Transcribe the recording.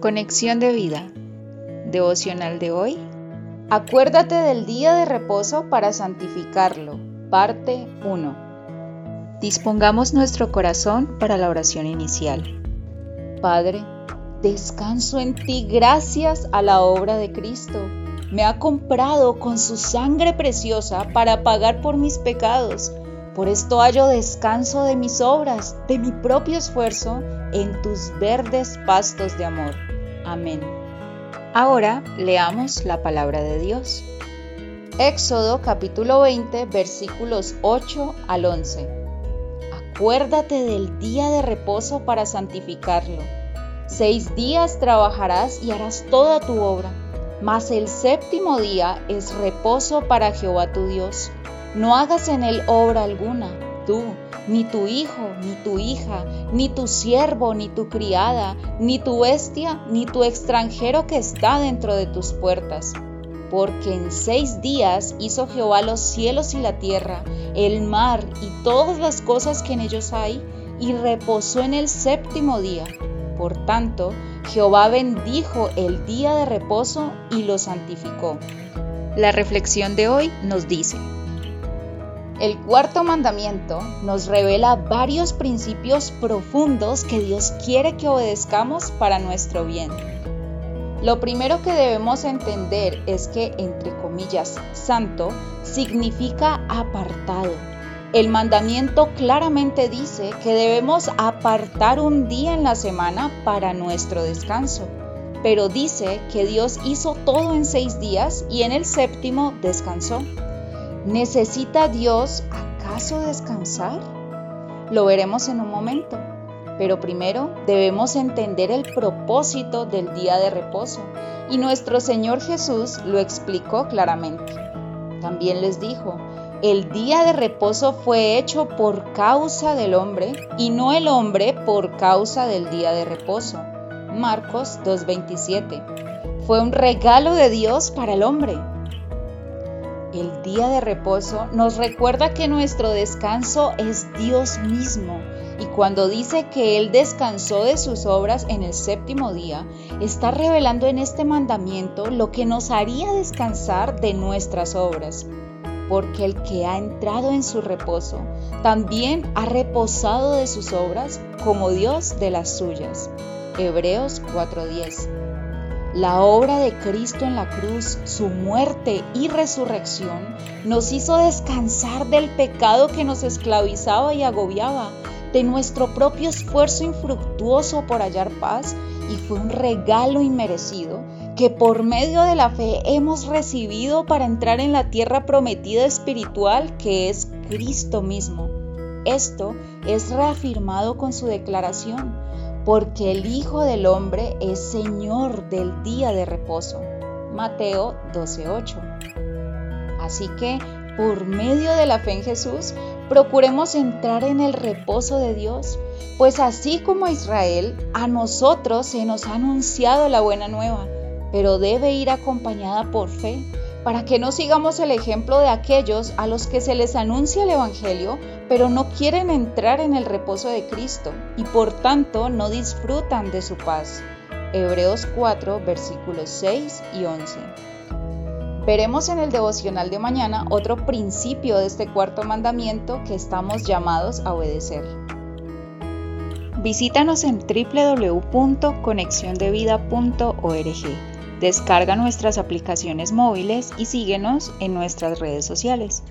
Conexión de Vida. Devocional de hoy. Acuérdate del día de reposo para santificarlo. Parte 1. Dispongamos nuestro corazón para la oración inicial. Padre, descanso en ti gracias a la obra de Cristo. Me ha comprado con su sangre preciosa para pagar por mis pecados. Por esto hallo descanso de mis obras, de mi propio esfuerzo, en tus verdes pastos de amor. Amén. Ahora leamos la palabra de Dios. Éxodo capítulo 20, versículos 8 al 11. Acuérdate del día de reposo para santificarlo. 6 días trabajarás y harás toda tu obra, mas el 7º día es reposo para Jehová tu Dios. No hagas en él obra alguna, tú, ni tu hijo, ni tu hija, ni tu siervo, ni tu criada, ni tu bestia, ni tu extranjero que está dentro de tus puertas. Porque en 6 días hizo Jehová los cielos y la tierra, el mar y todas las cosas que en ellos hay, y reposó en el 7º día. Por tanto, Jehová bendijo el día de reposo y lo santificó. La reflexión de hoy nos dice: el 4º mandamiento nos revela varios principios profundos que Dios quiere que obedezcamos para nuestro bien. Lo primero que debemos entender es que, entre comillas, santo significa apartado. El mandamiento claramente dice que debemos apartar un día en la semana para nuestro descanso, pero dice que Dios hizo todo en 6 días y en el 7º descansó. ¿Necesita Dios acaso descansar? Lo veremos en un momento, pero primero debemos entender el propósito del día de reposo, y nuestro Señor Jesús lo explicó claramente. También les dijo: el día de reposo fue hecho por causa del hombre, y no el hombre por causa del día de reposo. Marcos 2:27. Fue un regalo de Dios para el hombre. El día de reposo nos recuerda que nuestro descanso es Dios mismo, y cuando dice que Él descansó de sus obras en el 7º día, está revelando en este mandamiento lo que nos haría descansar de nuestras obras. Porque el que ha entrado en su reposo también ha reposado de sus obras como Dios de las suyas. Hebreos 4:10. La obra de Cristo en la cruz, su muerte y resurrección, nos hizo descansar del pecado que nos esclavizaba y agobiaba, de nuestro propio esfuerzo infructuoso por hallar paz, y fue un regalo inmerecido que por medio de la fe hemos recibido para entrar en la tierra prometida espiritual que es Cristo mismo. Esto es reafirmado con su declaración: porque el Hijo del Hombre es Señor del día de reposo. Mateo 12:8. Así que, por medio de la fe en Jesús, procuremos entrar en el reposo de Dios, pues así como a Israel, a nosotros se nos ha anunciado la buena nueva, pero debe ir acompañada por fe, para que no sigamos el ejemplo de aquellos a los que se les anuncia el Evangelio, pero no quieren entrar en el reposo de Cristo y por tanto no disfrutan de su paz. Hebreos 4, versículos 6 y 11. Veremos en el devocional de mañana otro principio de este 4º mandamiento que estamos llamados a obedecer. Visítanos en www.conexiondevida.org. Descarga nuestras aplicaciones móviles y síguenos en nuestras redes sociales.